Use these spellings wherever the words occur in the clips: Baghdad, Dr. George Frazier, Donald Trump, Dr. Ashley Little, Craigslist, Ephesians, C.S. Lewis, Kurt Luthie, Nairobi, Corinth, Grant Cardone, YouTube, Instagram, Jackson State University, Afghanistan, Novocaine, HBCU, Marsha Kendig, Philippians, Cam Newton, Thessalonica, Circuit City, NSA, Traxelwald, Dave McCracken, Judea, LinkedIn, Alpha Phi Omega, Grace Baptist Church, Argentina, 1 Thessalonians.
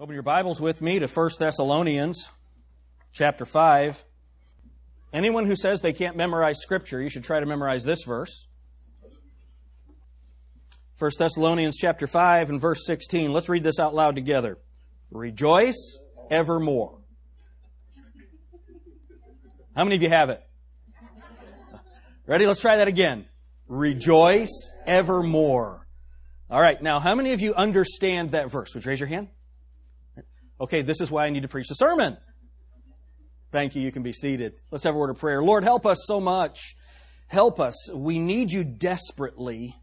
Open your Bibles with me to 1 Thessalonians chapter 5. Anyone who says they can't memorize Scripture, you should try to memorize this verse. 1 Thessalonians chapter 5 and verse 16. Let's read this out loud together. Rejoice evermore. How many of you have it? Ready? Let's try that again. Rejoice evermore. All right, now how many of you understand that verse? Would you raise your hand? Okay, this is why I need to preach the sermon. Thank you. You can be seated. Let's have a word of prayer. Lord, help us so much. Help us. We need you desperately.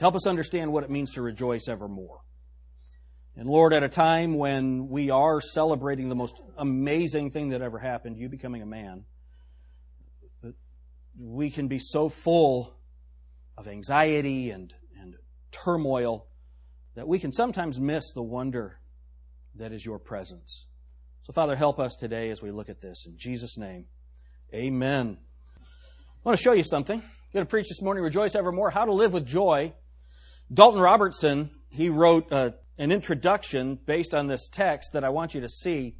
Help us understand what it means to rejoice evermore. And Lord, at a time when we are celebrating the most amazing thing that ever happened, you becoming a man, we can be so full of anxiety and turmoil that we can sometimes miss the wonder that is your presence. So, Father, help us today as we look at this. In Jesus' name, amen. I want to show you something. I'm going to preach this morning, Rejoice Evermore, How to Live with Joy. Dalton Robertson, he wrote an introduction based on this text that I want you to see.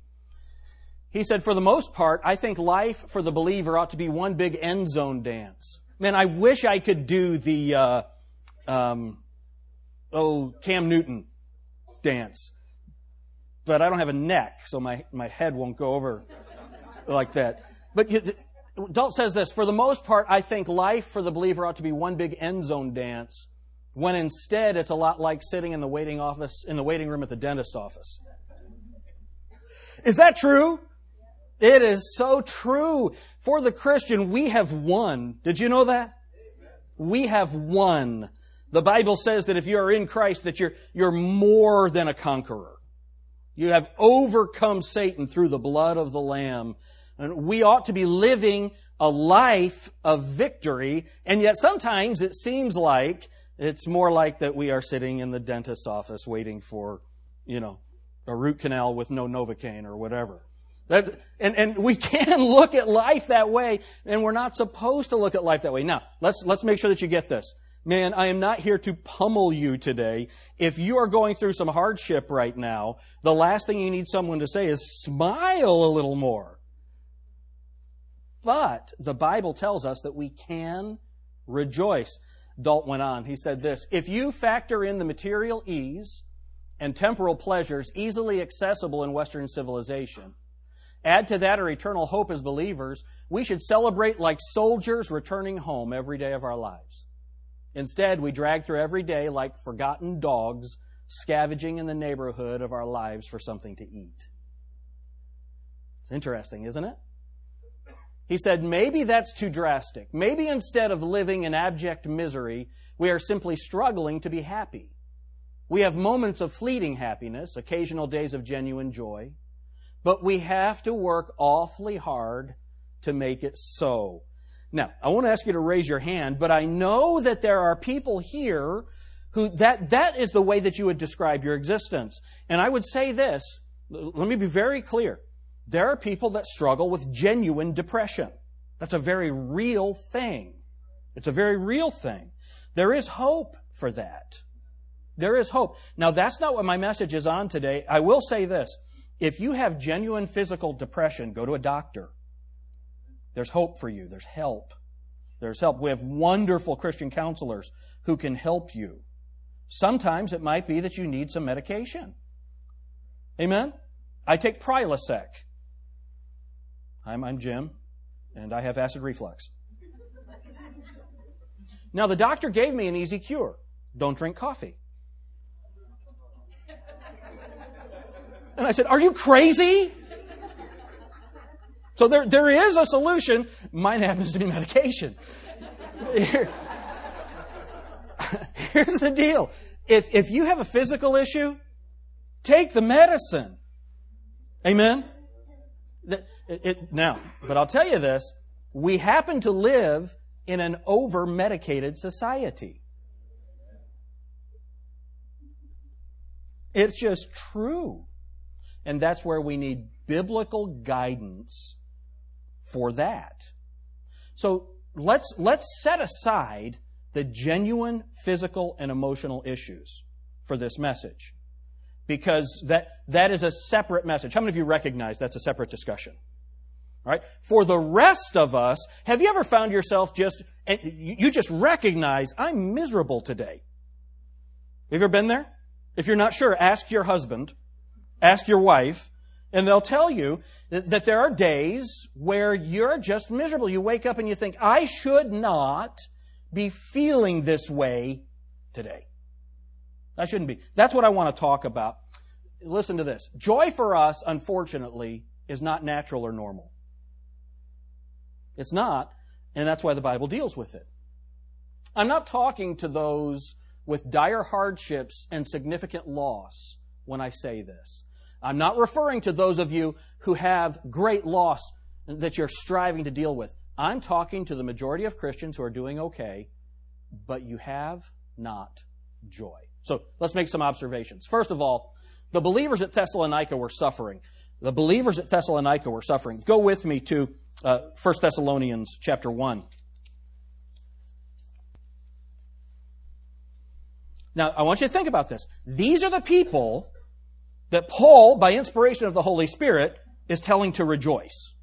He said, for the most part, I think life for the believer ought to be one big end zone dance. Man, I wish I could do the Cam Newton dance. But I don't have a neck, so my head won't go over like that. But Dalt says this, for the most part, I think life for the believer ought to be one big end zone dance, when instead it's a lot like sitting in the waiting room at the dentist's office. Is that true? It is so true. For the Christian, we have won. Did you know that? We have won. The Bible says that if you are in Christ, that you're more than a conqueror. You have overcome Satan through the blood of the Lamb. And we ought to be living a life of victory. And yet sometimes it seems like it's more like that we are sitting in the dentist's office waiting for, a root canal with no Novocaine or whatever. And we can look at life that way, and we're not supposed to look at life that way. Now, let's make sure that you get this. Man, I am not here to pummel you today. If you are going through some hardship right now, the last thing you need someone to say is smile a little more. But the Bible tells us that we can rejoice. Dalt went on. He said this, if you factor in the material ease and temporal pleasures easily accessible in Western civilization, add to that our eternal hope as believers, we should celebrate like soldiers returning home every day of our lives. Instead, we drag through every day like forgotten dogs, scavenging in the neighborhood of our lives for something to eat. It's interesting, isn't it? He said, maybe that's too drastic. Maybe instead of living in abject misery, we are simply struggling to be happy. We have moments of fleeting happiness, occasional days of genuine joy, but we have to work awfully hard to make it so. Now, I won't ask you to raise your hand, but I know that there are people here who that is the way that you would describe your existence. And I would say this, let me be very clear. There are people that struggle with genuine depression. That's a very real thing. It's a very real thing. There is hope for that. There is hope. Now, that's not what my message is on today. I will say this. If you have genuine physical depression, go to a doctor. There's hope for you. There's help. There's help. We have wonderful Christian counselors who can help you. Sometimes it might be that you need some medication. Amen? I take Prilosec. I'm Jim, and I have acid reflux. Now, the doctor gave me an easy cure. Don't drink coffee. And I said, are you crazy? So there is a solution. Mine happens to be medication. Here's the deal. If you have a physical issue, take the medicine. Amen? But I'll tell you this. We happen to live in an over-medicated society. It's just true. And that's where we need biblical guidance for that. So let's set aside the genuine physical and emotional issues for this message. because that is a separate message. How many of you recognize that's a separate discussion? All right. For the rest of us, have you ever found yourself just recognize, I'm miserable today? Have you ever been there? If you're not sure, ask your husband, ask your wife, and they'll tell you that there are days where you're just miserable. You wake up and you think, I should not be feeling this way today. I shouldn't be. That's what I want to talk about. Listen to this. Joy for us, unfortunately, is not natural or normal. It's not, and that's why the Bible deals with it. I'm not talking to those with dire hardships and significant loss when I say this. I'm not referring to those of you who have great loss that you're striving to deal with. I'm talking to the majority of Christians who are doing okay, but you have not joy. So let's make some observations. First of all, the believers at Thessalonica were suffering. The believers at Thessalonica were suffering. Go with me to 1 Thessalonians chapter 1. Now, I want you to think about this. These are the people that Paul, by inspiration of the Holy Spirit, is telling to rejoice.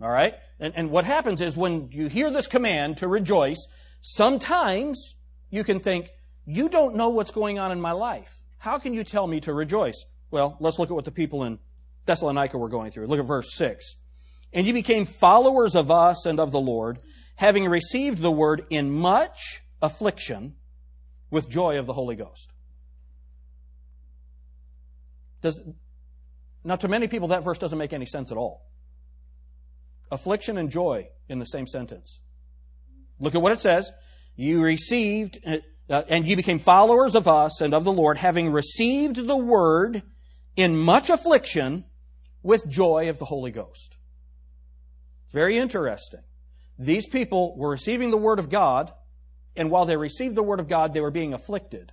All right? And what happens is when you hear this command to rejoice, sometimes you can think, you don't know what's going on in my life. How can you tell me to rejoice? Well, let's look at what the people in Thessalonica were going through. Look at verse 6. And ye became followers of us and of the Lord, having received the word in much affliction with joy of the Holy Ghost. Now, to many people, that verse doesn't make any sense at all. Affliction and joy in the same sentence. Look at what it says. You received, and you became followers of us and of the Lord, having received the word in much affliction with joy of the Holy Ghost. Very interesting. These people were receiving the word of God, and while they received the word of God, they were being afflicted.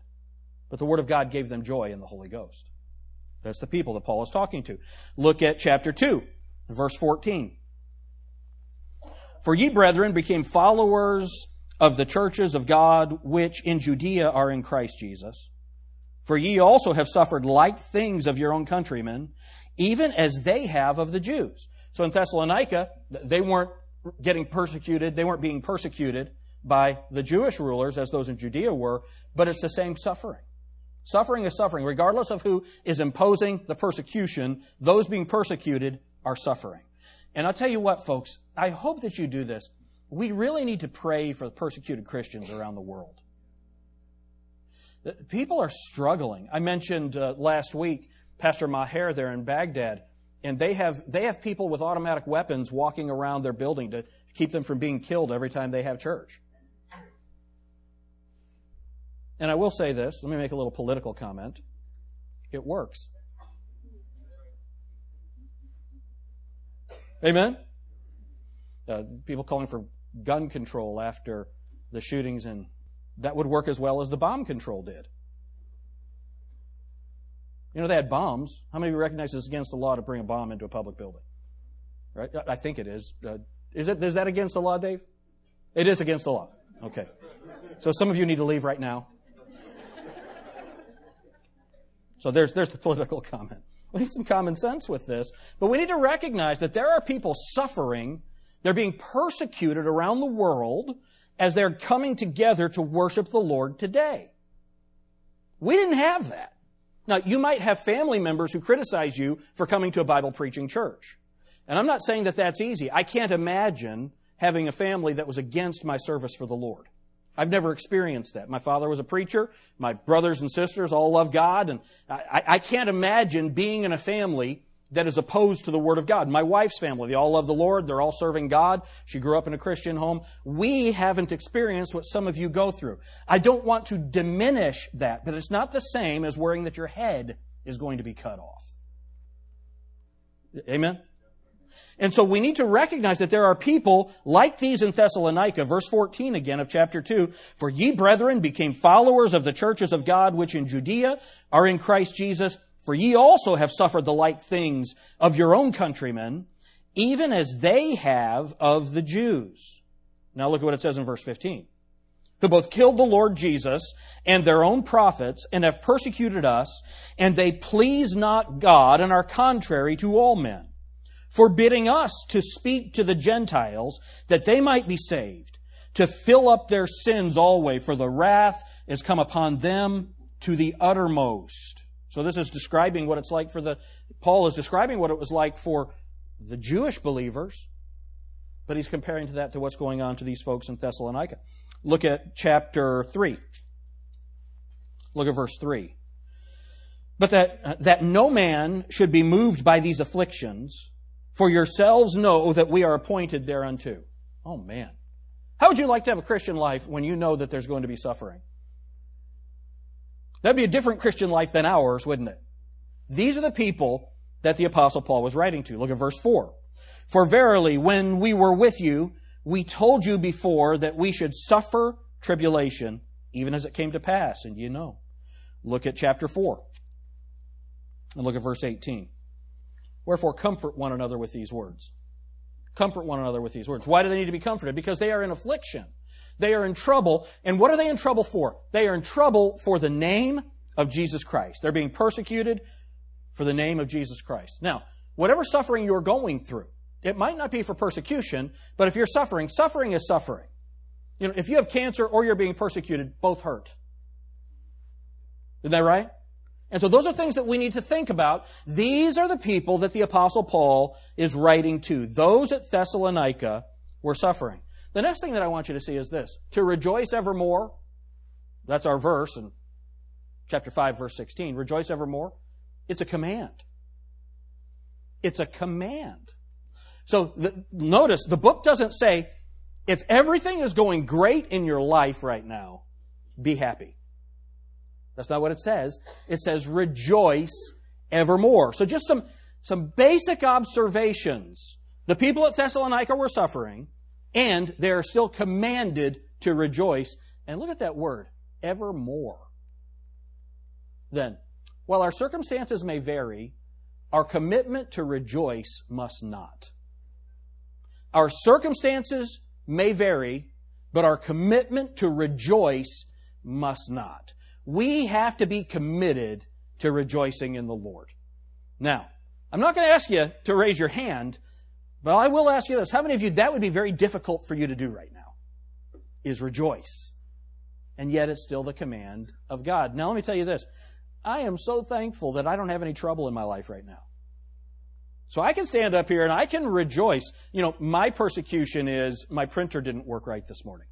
But the word of God gave them joy in the Holy Ghost. That's the people that Paul is talking to. Look at chapter 2, verse 14. For ye, brethren, became followers of the churches of God which in Judea are in Christ Jesus. For ye also have suffered like things of your own countrymen, even as they have of the Jews. So in Thessalonica, they weren't getting persecuted. They weren't being persecuted by the Jewish rulers as those in Judea were, but it's the same suffering. Suffering is suffering. Regardless of who is imposing the persecution, those being persecuted are suffering. And I'll tell you what, folks, I hope that you do this. We really need to pray for the persecuted Christians around the world. People are struggling. I mentioned last week Pastor Maher there in Baghdad, and they have people with automatic weapons walking around their building to keep them from being killed every time they have church. And I will say this, let me make a little political comment. It works. Amen? People calling for gun control after the shootings, and that would work as well as the bomb control did. You know, they had bombs. How many of you recognize it's against the law to bring a bomb into a public building? Right? I think it is. Is that against the law, Dave? It is against the law. Okay. So some of you need to leave right now. So there's the political comment. We need some common sense with this, but we need to recognize that there are people suffering. They're being persecuted around the world as they're coming together to worship the Lord today. We didn't have that. Now, you might have family members who criticize you for coming to a Bible-preaching church. And I'm not saying that that's easy. I can't imagine having a family that was against my service for the Lord. I've never experienced that. My father was a preacher. My brothers and sisters all love God. And I can't imagine being in a family that is opposed to the Word of God. My wife's family, they all love the Lord. They're all serving God. She grew up in a Christian home. We haven't experienced what some of you go through. I don't want to diminish that, but it's not the same as worrying that your head is going to be cut off. Amen? And so we need to recognize that there are people like these in Thessalonica. Verse 14 again of chapter 2. For ye, brethren, became followers of the churches of God which in Judea are in Christ Jesus. For ye also have suffered the like things of your own countrymen, even as they have of the Jews. Now look at what it says in verse 15. who both killed the Lord Jesus and their own prophets and have persecuted us, and they please not God and are contrary to all men, forbidding us to speak to the Gentiles that they might be saved, to fill up their sins always, for the wrath is come upon them to the uttermost. So this is describing what it's like for the... Paul is describing what it was like for the Jewish believers, but he's comparing that to what's going on to these folks in Thessalonica. Look at chapter 3. Look at verse 3. But that no man should be moved by these afflictions, for yourselves know that we are appointed thereunto. Oh, man. How would you like to have a Christian life when you know that there's going to be suffering? That'd be a different Christian life than ours, wouldn't it? These are the people that the Apostle Paul was writing to. Look at verse 4. For verily, when we were with you, we told you before that we should suffer tribulation, even as it came to pass, and you know. Look at chapter 4. And look at verse 18. Wherefore, comfort one another with these words. Comfort one another with these words. Why do they need to be comforted? Because they are in affliction. They are in trouble. And what are they in trouble for? They are in trouble for the name of Jesus Christ. They're being persecuted for the name of Jesus Christ. Now, whatever suffering you're going through, it might not be for persecution, but if you're suffering, suffering is suffering. You know, if you have cancer or you're being persecuted, both hurt. Isn't that right? And so those are things that we need to think about. These are the people that the Apostle Paul is writing to. Those at Thessalonica were suffering. The next thing that I want you to see is this. To rejoice evermore. That's our verse in chapter 5, verse 16. Rejoice evermore. It's a command. It's a command. So notice, the book doesn't say, if everything is going great in your life right now, be happy. That's not what it says. It says, rejoice evermore. So just some basic observations. The people at Thessalonica were suffering, and they are still commanded to rejoice. And look at that word, evermore. Then, while our circumstances may vary, our commitment to rejoice must not. Our circumstances may vary, but our commitment to rejoice must not. We have to be committed to rejoicing in the Lord. Now, I'm not going to ask you to raise your hand, but I will ask you this. How many of you, that would be very difficult for you to do right now, is rejoice? And yet it's still the command of God. Now, let me tell you this. I am so thankful that I don't have any trouble in my life right now. So I can stand up here and I can rejoice. You know, my persecution is my printer didn't work right this morning.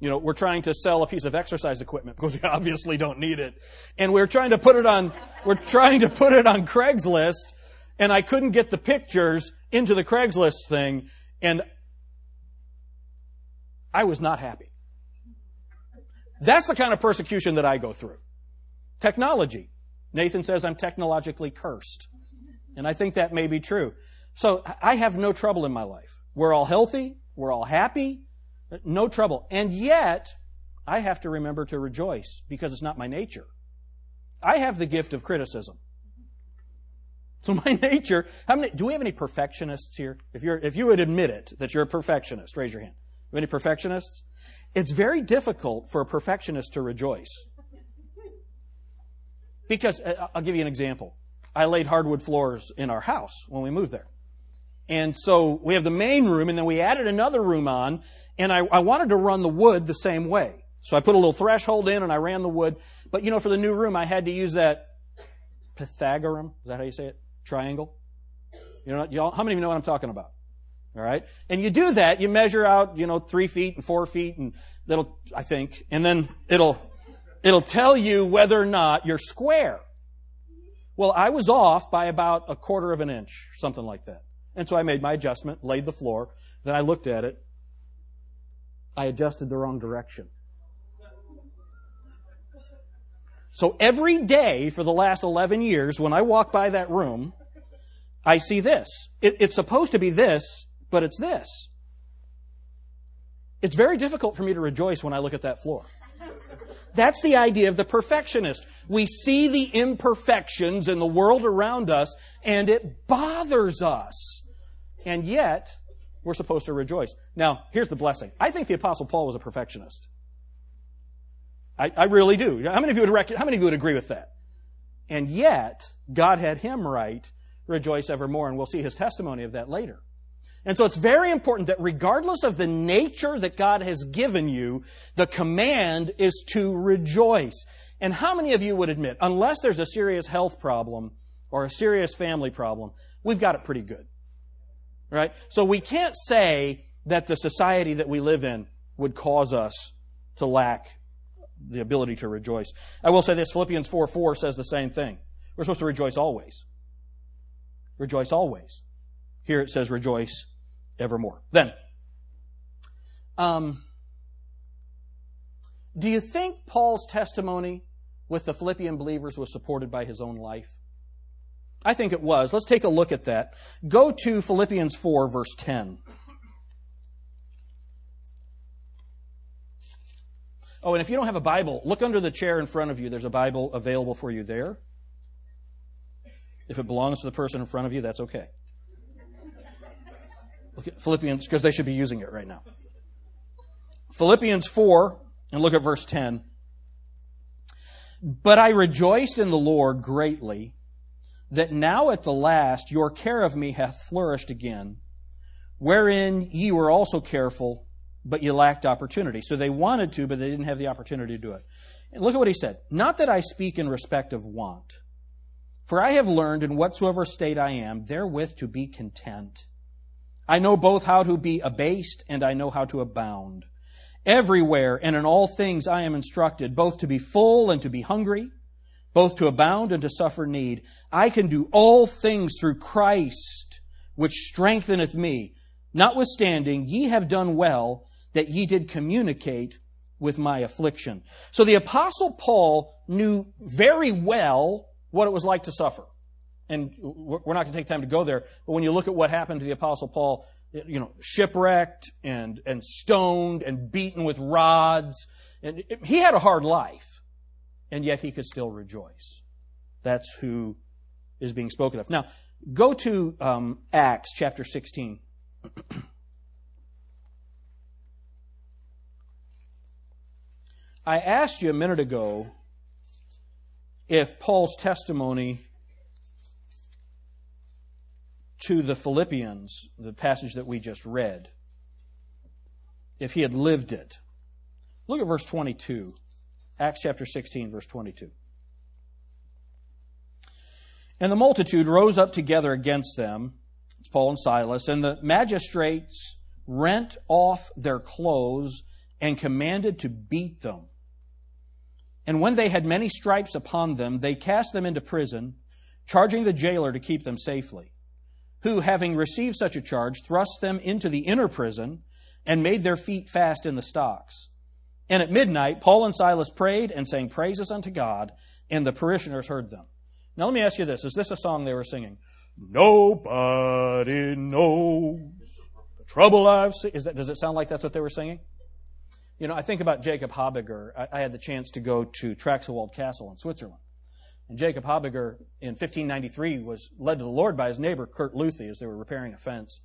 You know, we're trying to sell a piece of exercise equipment because we obviously don't need it. And we're trying to put it on Craigslist, and I couldn't get the pictures into the Craigslist thing, and I was not happy. That's the kind of persecution that I go through. Technology. Nathan says I'm technologically cursed. And I think that may be true. So I have no trouble in my life. We're all healthy. We're all happy. No trouble. And yet, I have to remember to rejoice because it's not my nature. I have the gift of criticism. So my nature... do we have any perfectionists here? If you would admit it, that you're a perfectionist, raise your hand. Have any perfectionists? It's very difficult for a perfectionist to rejoice. Because, I'll give you an example. I laid hardwood floors in our house when we moved there. And so we have the main room, and then we added another room on, and I wanted to run the wood the same way. So I put a little threshold in, and I ran the wood. But, you know, for the new room, I had to use that Pythagoras. Is that how you say it? Triangle? You know, y'all, how many of you know what I'm talking about? All right? And you do that. You measure out, you know, 3 feet and 4 feet, and that'll, I think, and then it'll tell you whether or not you're square. Well, I was off by about 1/4 of an inch, something like that. And so I made my adjustment, laid the floor. Then I looked at it. I adjusted the wrong direction. So every day for the last 11 years, when I walk by that room, I see this. It's supposed to be this, but it's this. It's very difficult for me to rejoice when I look at that floor. That's the idea of the perfectionist. We see the imperfections in the world around us, and it bothers us. And yet, we're supposed to rejoice. Now, here's the blessing. I think the Apostle Paul was a perfectionist. I really do. How many of you would agree with that? And yet, God had him write, rejoice evermore, and we'll see his testimony of that later. And so it's very important that regardless of the nature that God has given you, the command is to rejoice. And how many of you would admit, unless there's a serious health problem or a serious family problem, we've got it pretty good, right? So we can't say that the society that we live in would cause us to lack the ability to rejoice. I will say this, Philippians 4:4 says the same thing. We're supposed to rejoice always. Rejoice always. Here it says rejoice evermore. Then, do you think Paul's testimony with the Philippian believers was supported by his own life? I think it was. Let's take a look at that. Go to Philippians 4, verse 10. Oh, and if you don't have a Bible, look under the chair in front of you. There's a Bible available for you there. If it belongs to the person in front of you, that's okay. Look at Philippians, because they should be using it right now. Philippians 4, and look at verse 10. But I rejoiced in the Lord greatly, that now at the last your care of me hath flourished again, wherein ye were also careful, but ye lacked opportunity. So they wanted to, but they didn't have the opportunity to do it. And look at what he said. Not that I speak in respect of want, for I have learned in whatsoever state I am, therewith to be content. I know both how to be abased and I know how to abound. Everywhere and in all things I am instructed, both to be full and to be hungry, both to abound and to suffer need. I can do all things through Christ, which strengtheneth me. Notwithstanding, ye have done well that ye did communicate with my affliction. So the Apostle Paul knew very well what it was like to suffer. And we're not going to take time to go there, but when you look at what happened to the Apostle Paul, you know, shipwrecked and stoned and beaten with rods, and he had a hard life, and yet he could still rejoice. That's who is being spoken of. Now, go to Acts chapter 16. I asked you a minute ago if Paul's testimony to the Philippians, the passage that we just read, if he had lived it. Look at verse 22, Acts chapter 16, verse 22. And the multitude rose up together against them, it's Paul and Silas, and the magistrates rent off their clothes and commanded to beat them. And when they had many stripes upon them, they cast them into prison, charging the jailer to keep them safely, who, having received such a charge, thrust them into the inner prison and made their feet fast in the stocks. And at midnight, Paul and Silas prayed and sang praises unto God, and the parishioners heard them. Now let me ask you this. Is this a song they were singing? Nobody knows the trouble I've seen. Does it sound like that's what they were singing? You know, I think about Jacob Hobiger. I had the chance to go to Traxelwald Castle in Switzerland. And Jacob Hobiger in 1593 was led to the Lord by his neighbor, Kurt Luthie, as they were repairing a fence.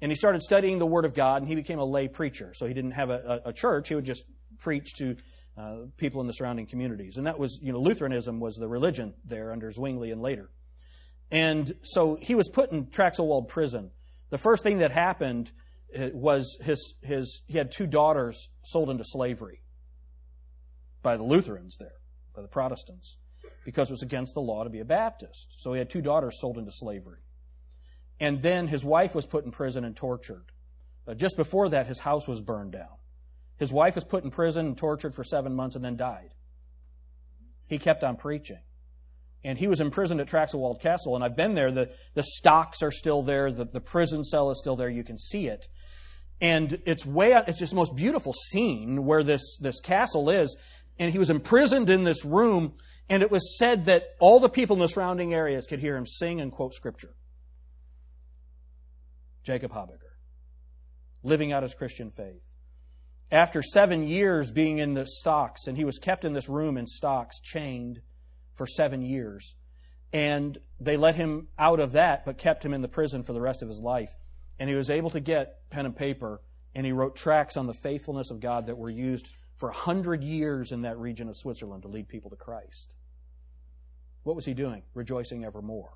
And he started studying the Word of God, and he became a lay preacher. So he didn't have a church. He would just preach to people in the surrounding communities. And that was, you know, Lutheranism was the religion there under Zwingli and later. And so he was put in Traxelwald prison. The first thing that happened was he had two daughters sold into slavery by the Lutherans there, by the Protestants, because it was against the law to be a Baptist. So he had two daughters sold into slavery. And then his wife was put in prison and tortured. Just before that, his house was burned down. His wife was put in prison and tortured for 7 months and then died. He kept on preaching. And he was imprisoned at Traxelwald Castle, and I've been there. The stocks are still there. The prison cell is still there. You can see it. And it's way out, it's just the most beautiful scene where this castle is. And he was imprisoned in this room, and it was said that all the people in the surrounding areas could hear him sing and quote Scripture. Jacob Hobiger, living out his Christian faith. After 7 years being in the stocks, and he was kept in this room in stocks, chained for 7 years, and they let him out of that but kept him in the prison for the rest of his life. And he was able to get pen and paper, and he wrote tracts on the faithfulness of God that were used for 100 years in that region of Switzerland to lead people to Christ. What was he doing? Rejoicing evermore.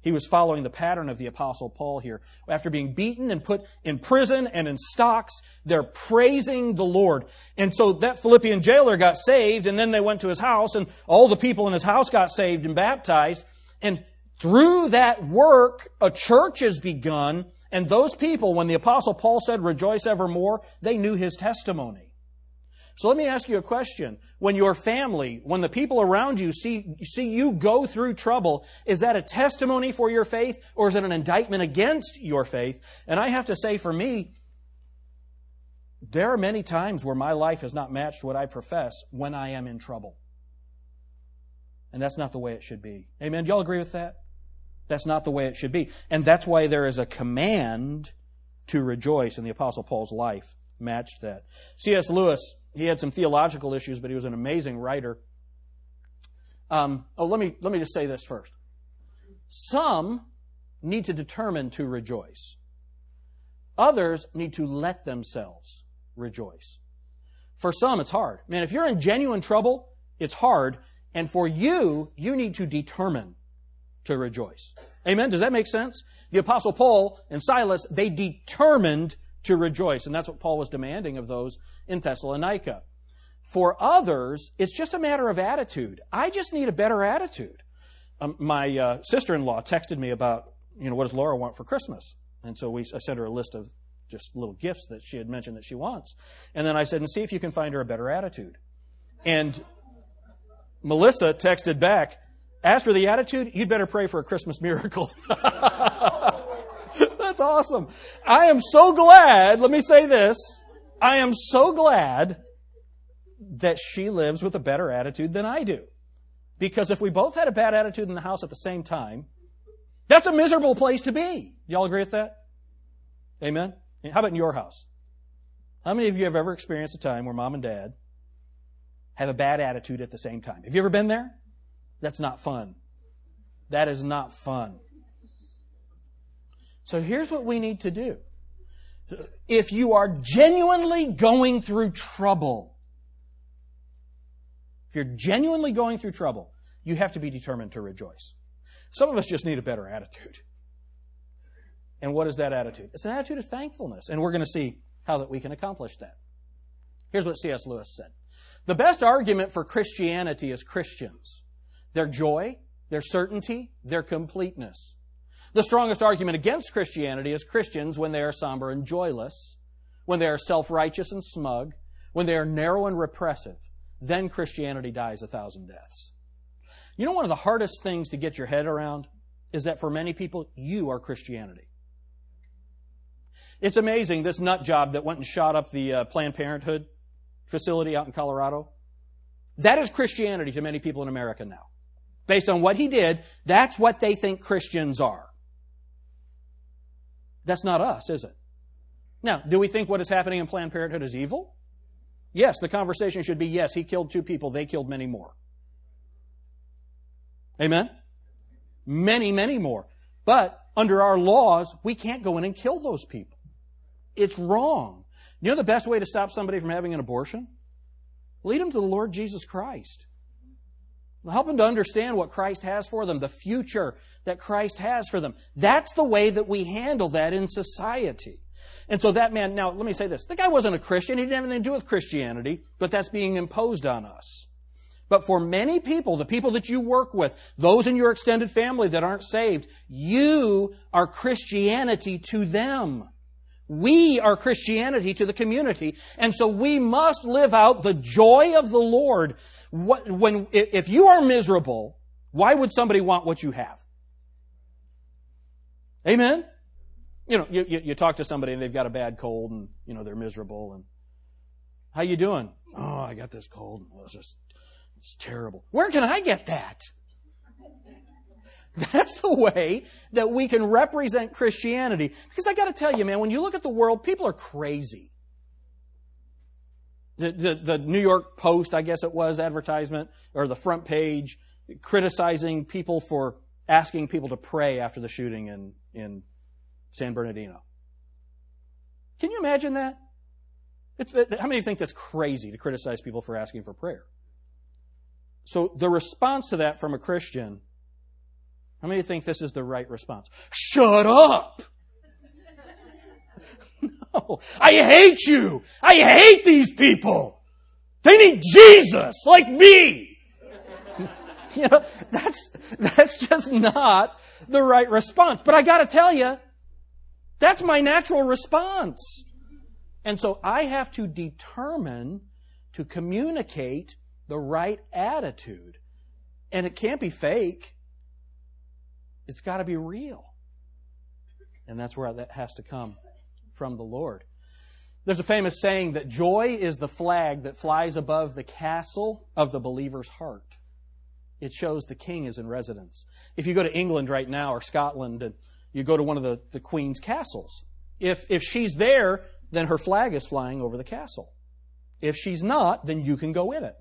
He was following the pattern of the Apostle Paul here. After being beaten and put in prison and in stocks, they're praising the Lord. And so that Philippian jailer got saved, and then they went to his house, and all the people in his house got saved and baptized. And through that work, a church has begun, and those people, when the Apostle Paul said, rejoice evermore, they knew his testimony. So let me ask you a question. When your family, when the people around you see you go through trouble, is that a testimony for your faith, or is it an indictment against your faith? And I have to say, for me, there are many times where my life has not matched what I profess when I am in trouble. And that's not the way it should be. Amen? Do y'all agree with that? That's not the way it should be. And that's why there is a command to rejoice, and the Apostle Paul's life matched that. C.S. Lewis, he had some theological issues, but he was an amazing writer. Let me just say this first. Some need to determine to rejoice. Others need to let themselves rejoice. For some, it's hard. Man, if you're in genuine trouble, it's hard. And for you, you need to determine to rejoice. Amen? Does that make sense? The Apostle Paul and Silas, they determined to rejoice. And that's what Paul was demanding of those in Thessalonica. For others, it's just a matter of attitude. I just need a better attitude. My sister-in-law texted me about, what does Laura want for Christmas? And so I sent her a list of just little gifts that she had mentioned that she wants. And then I said, and see if you can find her a better attitude. And Melissa texted back, as for the attitude, you'd better pray for a Christmas miracle. That's awesome. I am so glad, let me say this, I am so glad that she lives with a better attitude than I do. Because if we both had a bad attitude in the house at the same time, that's a miserable place to be. Y'all agree with that? Amen? How about in your house? How many of you have ever experienced a time where mom and dad have a bad attitude at the same time? Have you ever been there? That's not fun. That is not fun. So here's what we need to do. If you are genuinely going through trouble, you have to be determined to rejoice. Some of us just need a better attitude. And what is that attitude? It's an attitude of thankfulness. And we're going to see how that we can accomplish that. Here's what C.S. Lewis said. The best argument for Christianity is Christians. Their joy, their certainty, their completeness. The strongest argument against Christianity is Christians when they are somber and joyless, when they are self-righteous and smug, when they are narrow and repressive. Then Christianity dies 1,000 deaths. One of the hardest things to get your head around is that for many people, you are Christianity. It's amazing, this nut job that went and shot up the Planned Parenthood facility out in Colorado. That is Christianity to many people in America now. Based on what he did, that's what they think Christians are. That's not us, is it? Now, do we think what is happening in Planned Parenthood is evil? Yes, the conversation should be, yes, he killed 2 people, they killed many more. Amen? Many, many more. But under our laws, we can't go in and kill those people. It's wrong. The best way to stop somebody from having an abortion? Lead them to the Lord Jesus Christ. Help them to understand what Christ has for them, the future that Christ has for them. That's the way that we handle that in society. And so that man, now let me say this, the guy wasn't a Christian, he didn't have anything to do with Christianity, but that's being imposed on us. But for many people, the people that you work with, those in your extended family that aren't saved, you are Christianity to them. We are Christianity to the community, and so we must live out the joy of the Lord. If you are miserable, why would somebody want what you have? Amen? You talk to somebody and they've got a bad cold and, they're miserable. And how you doing? Oh, I got this cold. It's terrible. Where can I get that? That's the way that we can represent Christianity. Because I got to tell you, man, when you look at the world, people are crazy. The New York Post, I guess it was, advertisement, or the front page, criticizing people for asking people to pray after the shooting in San Bernardino. Can you imagine that? How many of you think that's crazy to criticize people for asking for prayer? So the response to that from a Christian, how many of you think this is the right response? Shut up! No. I hate you! I hate these people! They need Jesus, like me! You know, that's just not the right response. But I gotta tell you, that's my natural response. And so I have to determine to communicate the right attitude. And it can't be fake. It's got to be real. And that's where that has to come from the Lord. There's a famous saying that joy is the flag that flies above the castle of the believer's heart. It shows the king is in residence. If you go to England right now or Scotland and you go to one of the queen's castles, if she's there, then her flag is flying over the castle. If she's not, then you can go in it.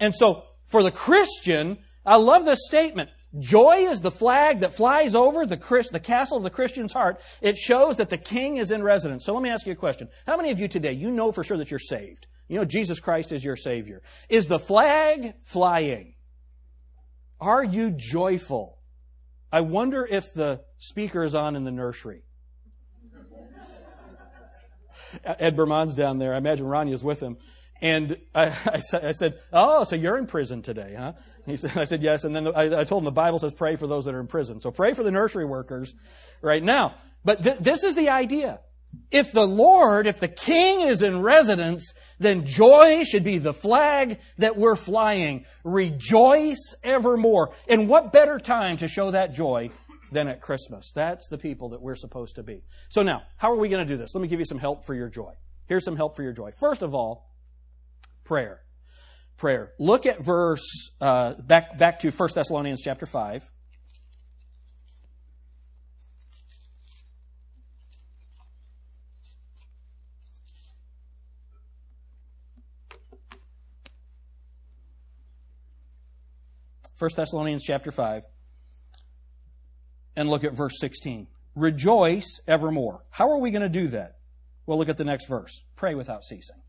And so for the Christian, I love this statement. Joy is the flag that flies over the castle of the Christian's heart. It shows that the king is in residence. So let me ask you a question. How many of you today, you know for sure that you're saved? You know Jesus Christ is your Savior. Is the flag flying? Are you joyful? I wonder if the speaker is on in the nursery. Ed Berman's down there. I imagine Ranya's with him. And I said, oh, so you're in prison today, huh? And he said, I said, yes. And then I told him the Bible says pray for those that are in prison. So pray for the nursery workers right now. But this is the idea. If the king is in residence, then joy should be the flag that we're flying. Rejoice evermore. And what better time to show that joy than at Christmas? That's the people that we're supposed to be. So now, how are we going to do this? Let me give you some help for your joy. Here's some help for your joy. First of all, prayer. Look at verse, back to 1 Thessalonians chapter 5. And look at verse 16. Rejoice evermore. How are we going to do that? Well, look at the next verse. Pray without ceasing.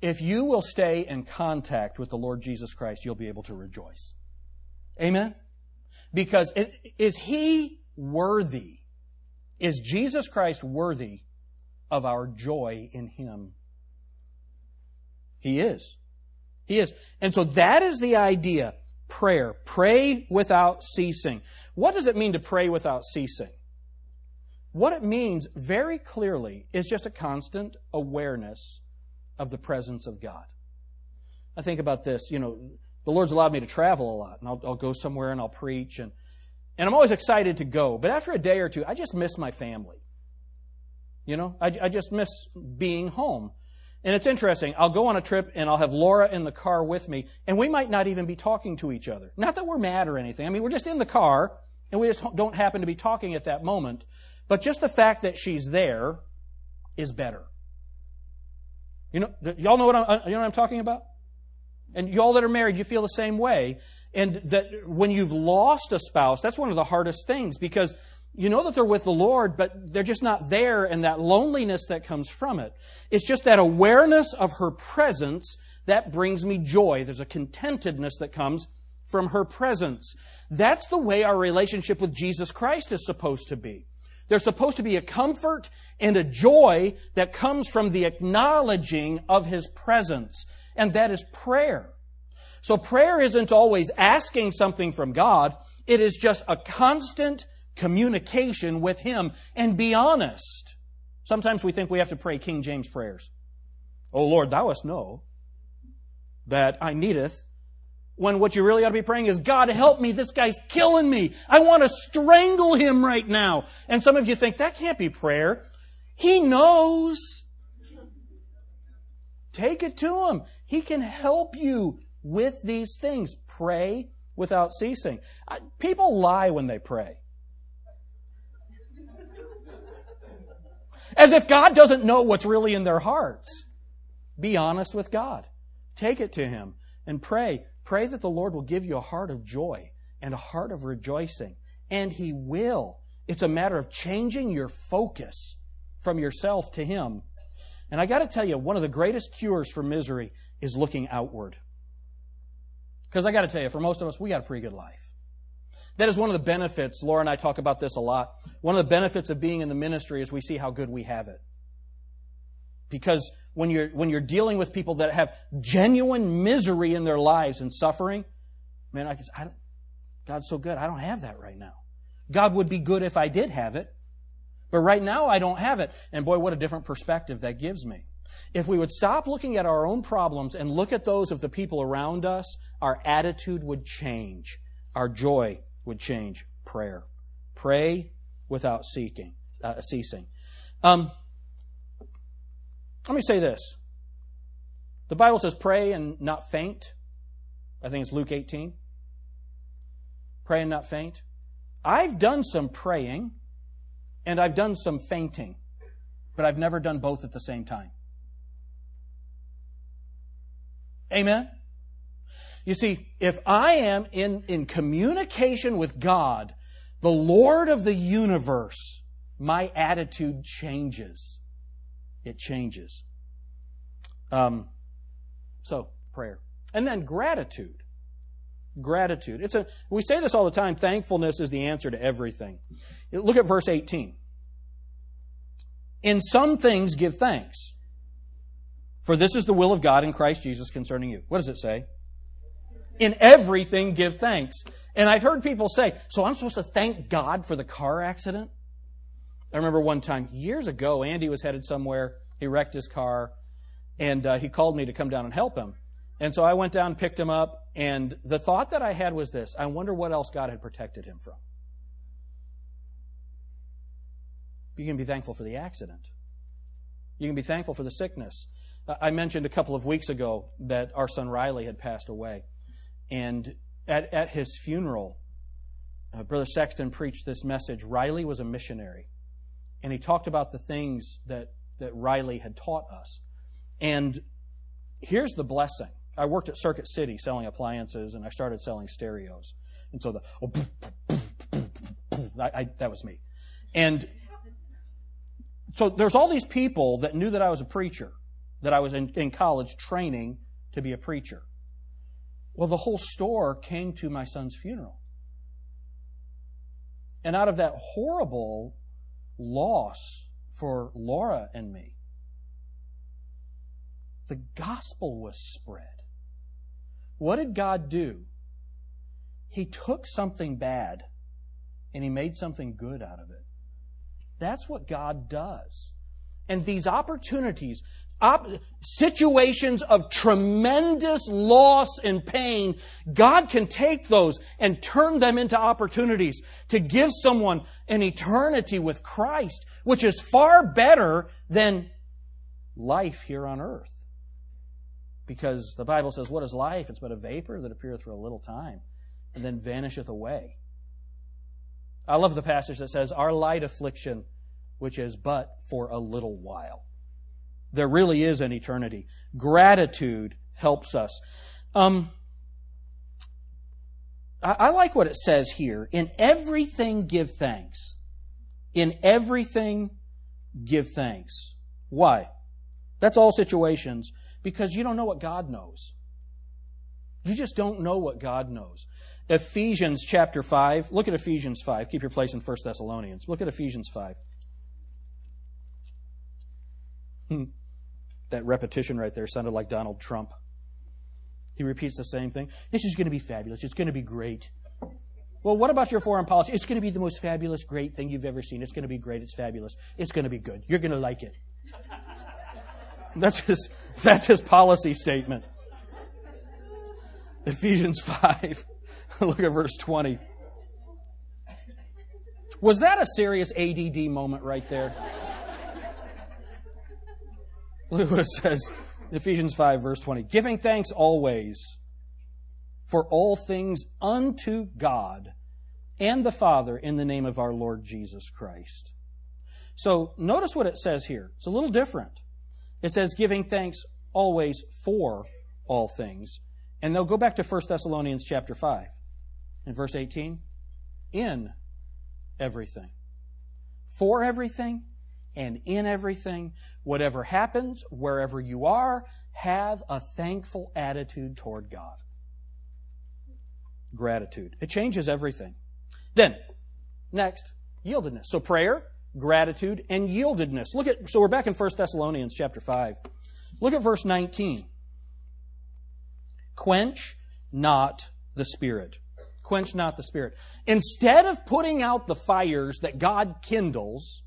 If you will stay in contact with the Lord Jesus Christ, you'll be able to rejoice. Amen? Because is He worthy? Is Jesus Christ worthy of our joy in Him? He is. And so that is the idea. Prayer. Pray without ceasing. What does it mean to pray without ceasing? What it means very clearly is just a constant awareness of the presence of God. I think about this, you know, the Lord's allowed me to travel a lot, and I'll go somewhere and I'll preach, and I'm always excited to go. But after a day or two, I just miss my family. You know, I just miss being home. And it's interesting, I'll go on a trip and I'll have Laura in the car with me, and we might not even be talking to each other. Not that we're mad or anything. I mean, we're just in the car, and we just don't happen to be talking at that moment. But just the fact that she's there is better. You know, y'all know what I'm talking about? And y'all that are married, you feel the same way. And that when you've lost a spouse, that's one of the hardest things, because you know that they're with the Lord, but they're just not there, and that loneliness that comes from it. It's just that awareness of her presence that brings me joy. There's a contentedness that comes from her presence. That's the way our relationship with Jesus Christ is supposed to be. There's supposed to be a comfort and a joy that comes from the acknowledging of His presence, and that is prayer. So prayer isn't always asking something from God. It is just a constant communication with Him. And be honest. Sometimes we think we have to pray King James prayers. Oh Lord, thou dost know that I needeth. When what you really ought to be praying is, God help me, this guy's killing me. I want to strangle him right now. And some of you think, that can't be prayer. He knows. Take it to Him. He can help you with these things. Pray without ceasing. People lie when they pray. As if God doesn't know what's really in their hearts. Be honest with God. Take it to Him and pray. Pray that the Lord will give you a heart of joy and a heart of rejoicing and He will. It's a matter of changing your focus from yourself to Him. And I got to tell you, one of the greatest cures for misery is looking outward. Because I got to tell you, for most of us, we got a pretty good life. That is one of the benefits. Laura and I talk about this a lot. One of the benefits of being in the ministry is we see how good we have it. Because when you're dealing with people that have genuine misery in their lives and suffering, man, God's so good. I don't have that right now. God would be good if I did have it, but right now I don't have it. And boy, what a different perspective that gives me. If we would stop looking at our own problems and look at those of the people around us, our attitude would change. Our joy would change. Prayer. Pray without ceasing. Let me say this. The Bible says pray and not faint. I think it's Luke 18. Pray and not faint. I've done some praying and I've done some fainting, but I've never done both at the same time. Amen? You see, if I am in communication with God, the Lord of the universe, my attitude changes. It changes. So, prayer. And then gratitude. Gratitude. We say this all the time, thankfulness is the answer to everything. Look at verse 18. In some things give thanks, for this is the will of God in Christ Jesus concerning you. What does it say? In everything give thanks. And I've heard people say, so I'm supposed to thank God for the car accident? I remember one time, years ago, Andy was headed somewhere. He wrecked his car, and he called me to come down and help him. And so I went down and picked him up, and the thought that I had was this: I wonder what else God had protected him from. You can be thankful for the accident. You can be thankful for the sickness. I mentioned a couple of weeks ago that our son Riley had passed away. And at his funeral, Brother Sexton preached this message: Riley was a missionary. And he talked about the things that Riley had taught us. And here's the blessing. I worked at Circuit City selling appliances, and I started selling stereos. And so that was me. And so there's all these people that knew that I was a preacher, that I was in college training to be a preacher. Well, the whole store came to my son's funeral. And out of that horrible loss for Laura and me, the gospel was spread. What did God do? He took something bad and He made something good out of it. That's what God does. And these opportunities, situations of tremendous loss and pain, God can take those and turn them into opportunities to give someone an eternity with Christ, which is far better than life here on earth. Because the Bible says, what is life? It's but a vapor that appeareth for a little time and then vanisheth away. I love the passage that says, our light affliction, which is but for a little while. There really is an eternity. Gratitude helps us. I like what it says here. In everything give thanks. In everything give thanks. Why? That's all situations. Because you don't know what God knows. You just don't know what God knows. Ephesians chapter 5. Look at Ephesians 5. Keep your place in 1 Thessalonians. Look at Ephesians 5. That repetition right there sounded like Donald Trump. He repeats the same thing. This is going to be fabulous. It's going to be great. Well, what about your foreign policy? It's going to be the most fabulous, great thing you've ever seen. It's going to be great. It's fabulous. It's going to be good. You're going to like it. That's his policy statement. Ephesians 5. Look at verse 20. Was that a serious ADD moment right there? Look what it says, Ephesians 5, verse 20. Giving thanks always for all things unto God and the Father in the name of our Lord Jesus Christ. So notice what it says here. It's a little different. It says giving thanks always for all things. And they'll go back to 1 Thessalonians chapter 5 and verse 18. In everything. For everything and in everything, whatever happens, wherever you are, have a thankful attitude toward God. Gratitude. It changes everything. Then, next, yieldedness. So prayer, gratitude, and yieldedness. So we're back in 1 Thessalonians chapter 5. Look at verse 19. Quench not the Spirit. Quench not the Spirit. Instead of putting out the fires that God kindles,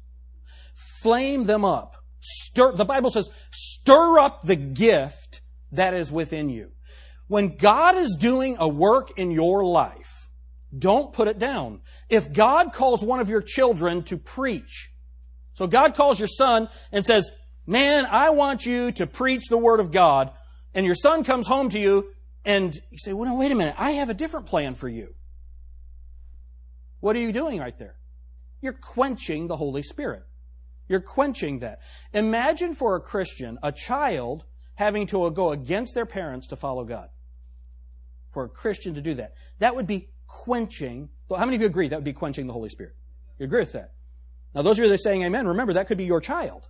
flame them up. The Bible says, stir up the gift that is within you. When God is doing a work in your life, don't put it down. If God calls one of your children to preach, so God calls your son and says, man, I want you to preach the Word of God. And your son comes home to you and you say, well, no, wait a minute, I have a different plan for you. What are you doing right there? You're quenching the Holy Spirit. You're quenching that. Imagine for a Christian, a child having to go against their parents to follow God. For a Christian to do that. That would be quenching. How many of you agree that would be quenching the Holy Spirit? You agree with that? Now, those of you that are saying amen, remember, that could be your child.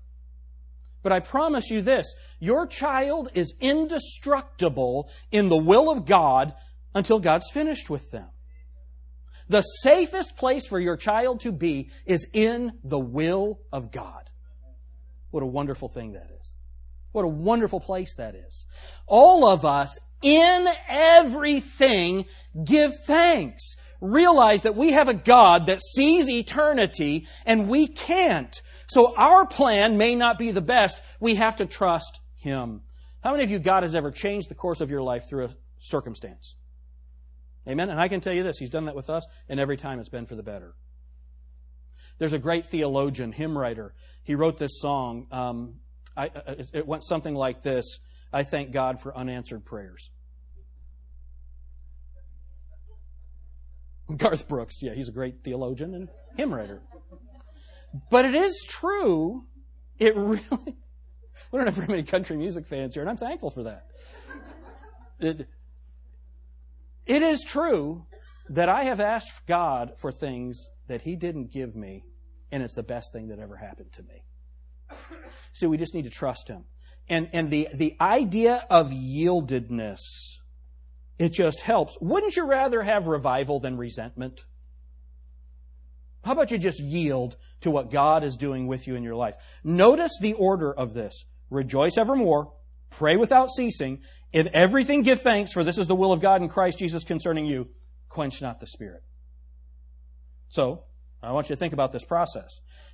But I promise you this, your child is indestructible in the will of God until God's finished with them. The safest place for your child to be is in the will of God. What a wonderful thing that is. What a wonderful place that is. All of us, in everything, give thanks. Realize that we have a God that sees eternity and we can't. So our plan may not be the best. We have to trust Him. How many of you, God has ever changed the course of your life through a circumstance? Amen? And I can tell you this, He's done that with us, and every time it's been for the better. There's a great theologian, hymn writer. He wrote this song. It went something like this. I thank God for unanswered prayers. Garth Brooks, yeah, he's a great theologian and hymn writer. But it is true. It really... We don't have very many country music fans here, and I'm thankful for that. It is true that I have asked God for things that He didn't give me, and it's the best thing that ever happened to me. See, we just need to trust Him. And the idea of yieldedness, it just helps. Wouldn't you rather have revival than resentment? How about you just yield to what God is doing with you in your life? Notice the order of this. Rejoice evermore, pray without ceasing, in everything give thanks, for this is the will of God in Christ Jesus concerning you. Quench not the Spirit. So, I want you to think about this process.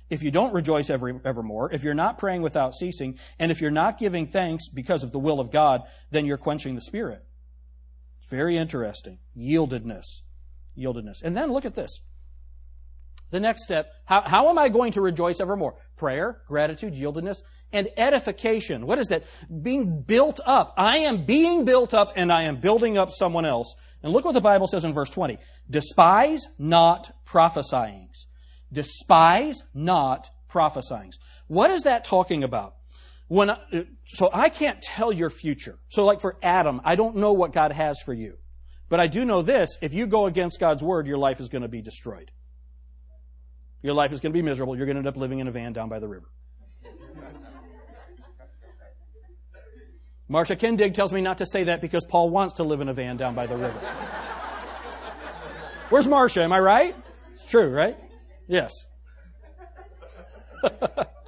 If you don't rejoice evermore, if you're not praying without ceasing, and if you're not giving thanks because of the will of God, then you're quenching the Spirit. It's very interesting. Yieldedness. Yieldedness. And then look at this. The next step, how am I going to rejoice evermore? Prayer, gratitude, yieldedness, and edification. What is that? Being built up. I am being built up and I am building up someone else. And look what the Bible says in verse 20. Despise not prophesying. Despise not prophesying. What is that talking about? So I can't tell your future. So like for Adam, I don't know what God has for you. But I do know this, if you go against God's word, your life is going to be destroyed. Your life is going to be miserable. You're going to end up living in a van down by the river. Marsha Kendig tells me not to say that because Paul wants to live in a van down by the river. Where's Marsha? Am I right? It's true, right? Yes. But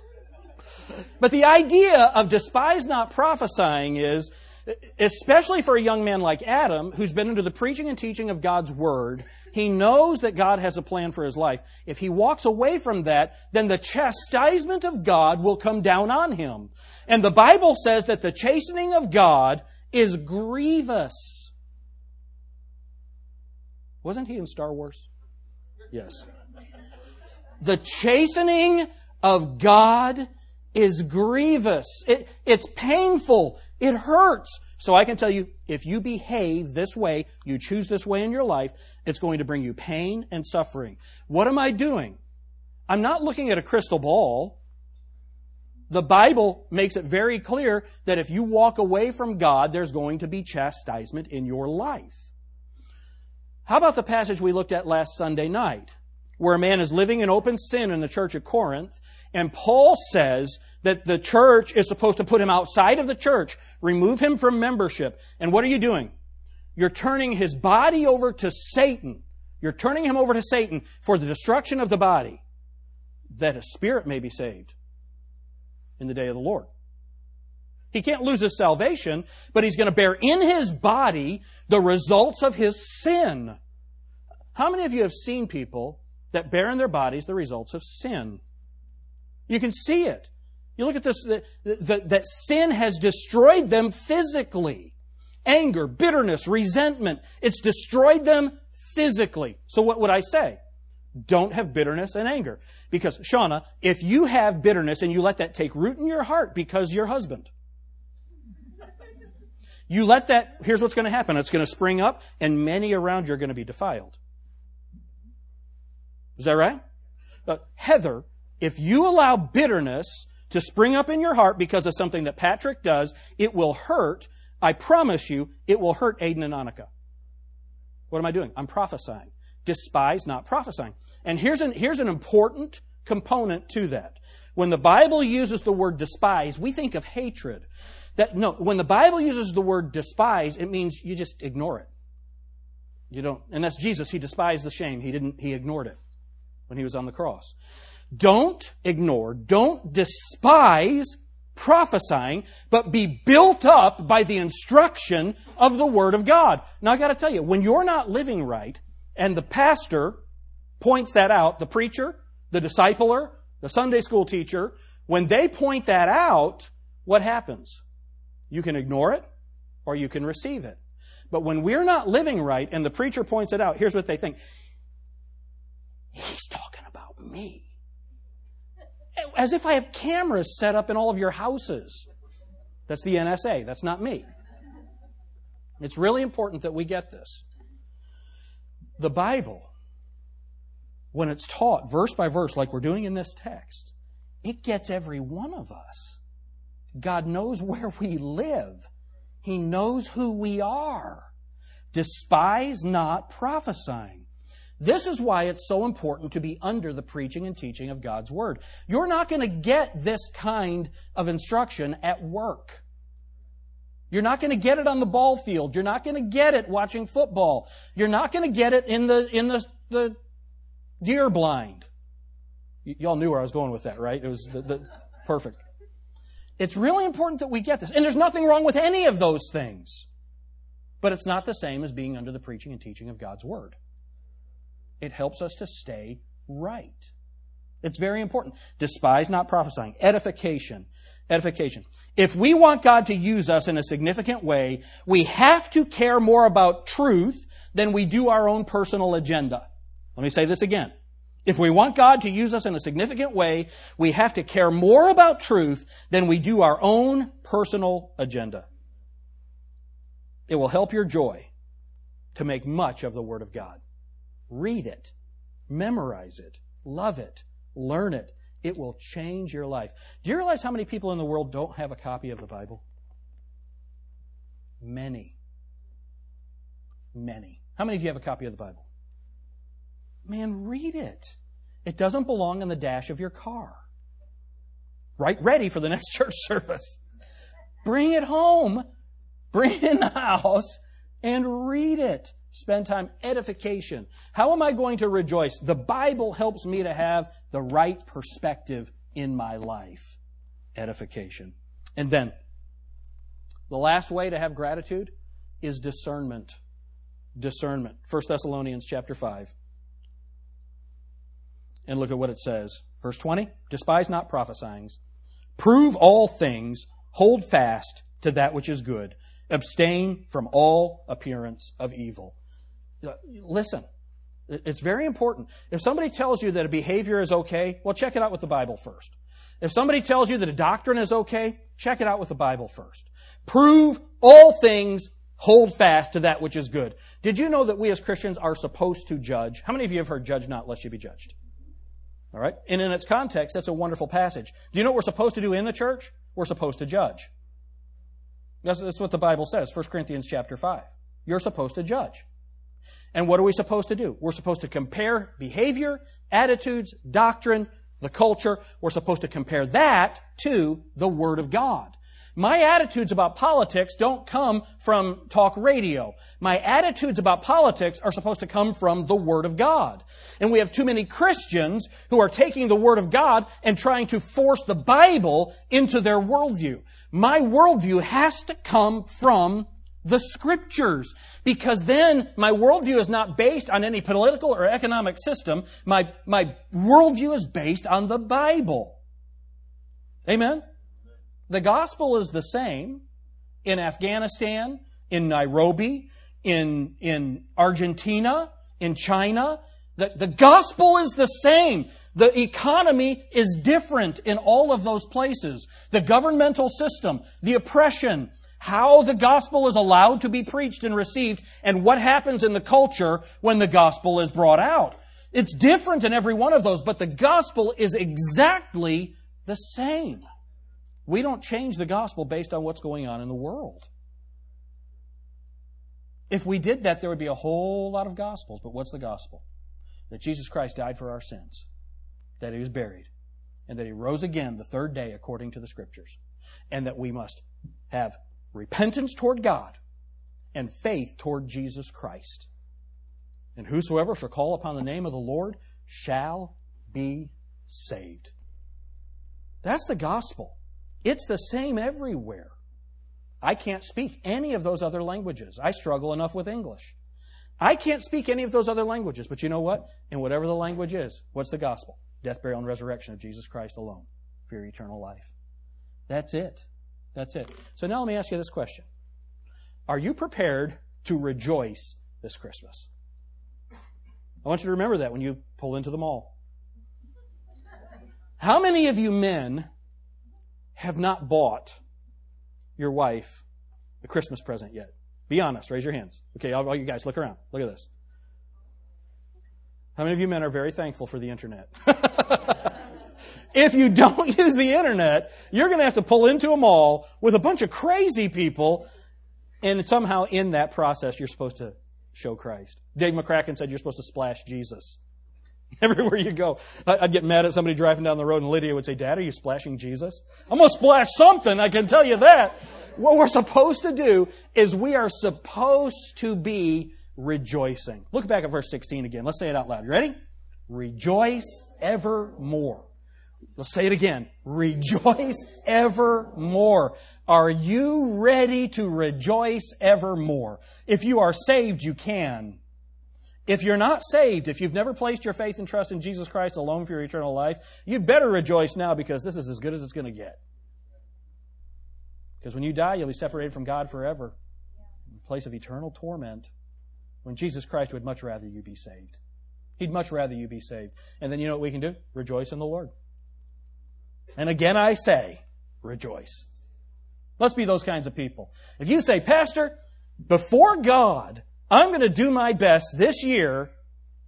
the idea of despise not prophesying is, especially for a young man like Adam, who's been into the preaching and teaching of God's Word, he knows that God has a plan for his life. If he walks away from that, then the chastisement of God will come down on him. And the Bible says that the chastening of God is grievous. Wasn't he in Star Wars? Yes. The chastening of God is grievous. It's painful. It hurts. So I can tell you, if you behave this way, you choose this way in your life, it's going to bring you pain and suffering. What am I doing? I'm not looking at a crystal ball. The Bible makes it very clear that if you walk away from God, there's going to be chastisement in your life. How about the passage we looked at last Sunday night? where a man is living in open sin in the church at Corinth, and Paul says that the church is supposed to put him outside of the church, remove him from membership. And what are you doing? You're turning his body over to Satan. You're turning him over to Satan for the destruction of the body, that his spirit may be saved in the day of the Lord. He can't lose his salvation, but he's going to bear in his body the results of his sin. How many of you have seen people that bear in their bodies the results of sin? You can see it. You look at this, that sin has destroyed them physically. Anger, bitterness, resentment. It's destroyed them physically. So what would I say? Don't have bitterness and anger. Because, Shauna, if you have bitterness and you let that take root in your heart because your husband, you let that, here's what's going to happen. It's going to spring up, and many around you are going to be defiled. Is that right? Heather, if you allow bitterness to spring up in your heart because of something that Patrick does, it will hurt. I promise you, it will hurt Aiden and Annika. What am I doing? I'm prophesying. Despise not prophesying. And here's an important component to that. When the Bible uses the word despise, we think of hatred. When the Bible uses the word despise, it means you just ignore it. You don't, and that's Jesus. He despised the shame. He ignored it when he was on the cross. Don't ignore, don't despise prophesying, but be built up by the instruction of the Word of God. Now I gotta tell you, when you're not living right, and the pastor points that out, the preacher, the discipler, the Sunday school teacher, when they point that out, what happens? You can ignore it, or you can receive it. But when we're not living right, and the preacher points it out, here's what they think. He's talking about me. As if I have cameras set up in all of your houses. That's the NSA. That's not me. It's really important that we get this. The Bible, when it's taught verse by verse like we're doing in this text, it gets every one of us. God knows where we live. He knows who we are. Despise not prophesying. This is why it's so important to be under the preaching and teaching of God's Word. You're not going to get this kind of instruction at work. You're not going to get it on the ball field. You're not going to get it watching football. You're not going to get it in the deer blind. Y'all knew where I was going with that, right? It was the perfect. It's really important that we get this. And there's nothing wrong with any of those things. But it's not the same as being under the preaching and teaching of God's Word. It helps us to stay right. It's very important. Despise not prophesying. Edification. Edification. If we want God to use us in a significant way, we have to care more about truth than we do our own personal agenda. Let me say this again. If we want God to use us in a significant way, we have to care more about truth than we do our own personal agenda. It will help your joy to make much of the Word of God. Read it, memorize it, love it, learn it. It will change your life. Do you realize how many people in the world don't have a copy of the Bible? Many. Many. How many of you have a copy of the Bible? Man, read it. It doesn't belong in the dash of your car. Right, ready for the next church service. Bring it home. Bring it in the house and read it. Spend time. Edification. How am I going to rejoice? The Bible helps me to have the right perspective in my life. Edification. And then, the last way to have gratitude is discernment. Discernment. 1 Thessalonians chapter 5. And look at what it says. Verse 20, despise not prophesying. Prove all things. Hold fast to that which is good. Abstain from all appearance of evil. Listen, it's very important. If somebody tells you that a behavior is okay, well, check it out with the Bible first. If somebody tells you that a doctrine is okay, check it out with the Bible first. Prove all things, hold fast to that which is good. Did you know that we as Christians are supposed to judge? How many of you have heard, judge not, lest you be judged? All right? And in its context, that's a wonderful passage. Do you know what we're supposed to do in the church? We're supposed to judge. That's what the Bible says, 1 Corinthians chapter 5. You're supposed to judge. And what are we supposed to do? We're supposed to compare behavior, attitudes, doctrine, the culture. We're supposed to compare that to the Word of God. My attitudes about politics don't come from talk radio. My attitudes about politics are supposed to come from the Word of God. And we have too many Christians who are taking the Word of God and trying to force the Bible into their worldview. My worldview has to come from the Scriptures, because then my worldview is not based on any political or economic system. My worldview is based on the Bible. Amen? The gospel is the same in Afghanistan, in Nairobi, in Argentina, in China. The gospel is the same. The economy is different in all of those places. The governmental system, the oppression, how the gospel is allowed to be preached and received, and what happens in the culture when the gospel is brought out. It's different in every one of those, but the gospel is exactly the same. We don't change the gospel based on what's going on in the world. If we did that, there would be a whole lot of gospels. But what's the gospel? That Jesus Christ died for our sins, that He was buried, and that He rose again the third day according to the Scriptures, and that we must have repentance toward God and faith toward Jesus Christ. And whosoever shall call upon the name of the Lord shall be saved. That's the gospel. It's the same everywhere. I can't speak any of those other languages. I struggle enough with English. I can't speak any of those other languages, but you know what? In whatever the language is, what's the gospel? Death, burial, and resurrection of Jesus Christ alone for your eternal life. That's it. That's it. So now let me ask you this question. Are you prepared to rejoice this Christmas? I want you to remember that when you pull into the mall. How many of you men have not bought your wife a Christmas present yet? Be honest. Raise your hands. Okay, all you guys, look around. Look at this. How many of you men are very thankful for the internet? If you don't use the internet, you're going to have to pull into a mall with a bunch of crazy people, and somehow in that process, you're supposed to show Christ. Dave McCracken said you're supposed to splash Jesus everywhere you go. I'd get mad at somebody driving down the road, and Lydia would say, "Dad, are you splashing Jesus?" I'm going to splash something, I can tell you that. What we're supposed to do is we are supposed to be rejoicing. Look back at verse 16 again. Let's say it out loud. You ready? Rejoice evermore. Let's say it again. Rejoice evermore. Are you ready to rejoice evermore? If you are saved, you can. If you're not saved, if you've never placed your faith and trust in Jesus Christ alone for your eternal life, you'd better rejoice now, because this is as good as it's going to get. Because when you die, you'll be separated from God forever in place of eternal torment, when Jesus Christ would much rather you be saved. He'd much rather you be saved. And then you know what we can do? Rejoice in the Lord. And again I say, rejoice. Let's be those kinds of people. If you say, "Pastor, before God, I'm going to do my best this year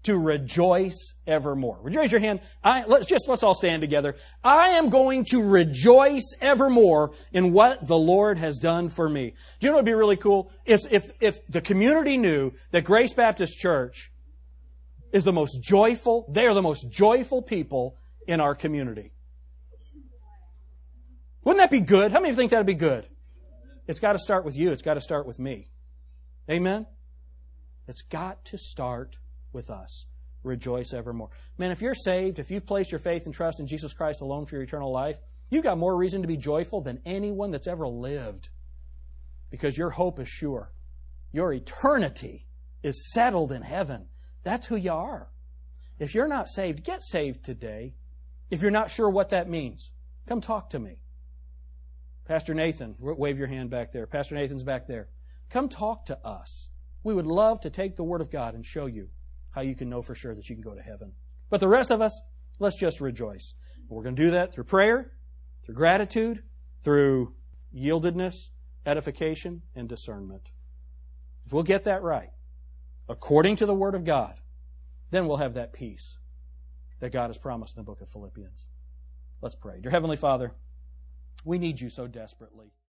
to rejoice evermore." Would you raise your hand? Let's all stand together. I am going to rejoice evermore in what the Lord has done for me. Do you know what would be really cool? If the community knew that Grace Baptist Church is the most joyful, they are the most joyful people in our community. Wouldn't that be good? How many of you think that would be good? It's got to start with you. It's got to start with me. Amen? It's got to start with us. Rejoice evermore. Man, if you're saved, if you've placed your faith and trust in Jesus Christ alone for your eternal life, you've got more reason to be joyful than anyone that's ever lived, because your hope is sure. Your eternity is settled in heaven. That's who you are. If you're not saved, get saved today. If you're not sure what that means, come talk to me. Pastor Nathan, wave your hand back there. Pastor Nathan's back there. Come talk to us. We would love to take the Word of God and show you how you can know for sure that you can go to heaven. But the rest of us, let's just rejoice. We're going to do that through prayer, through gratitude, through yieldedness, edification, and discernment. If we'll get that right, according to the Word of God, then we'll have that peace that God has promised in the book of Philippians. Let's pray. Dear Heavenly Father, we need you so desperately.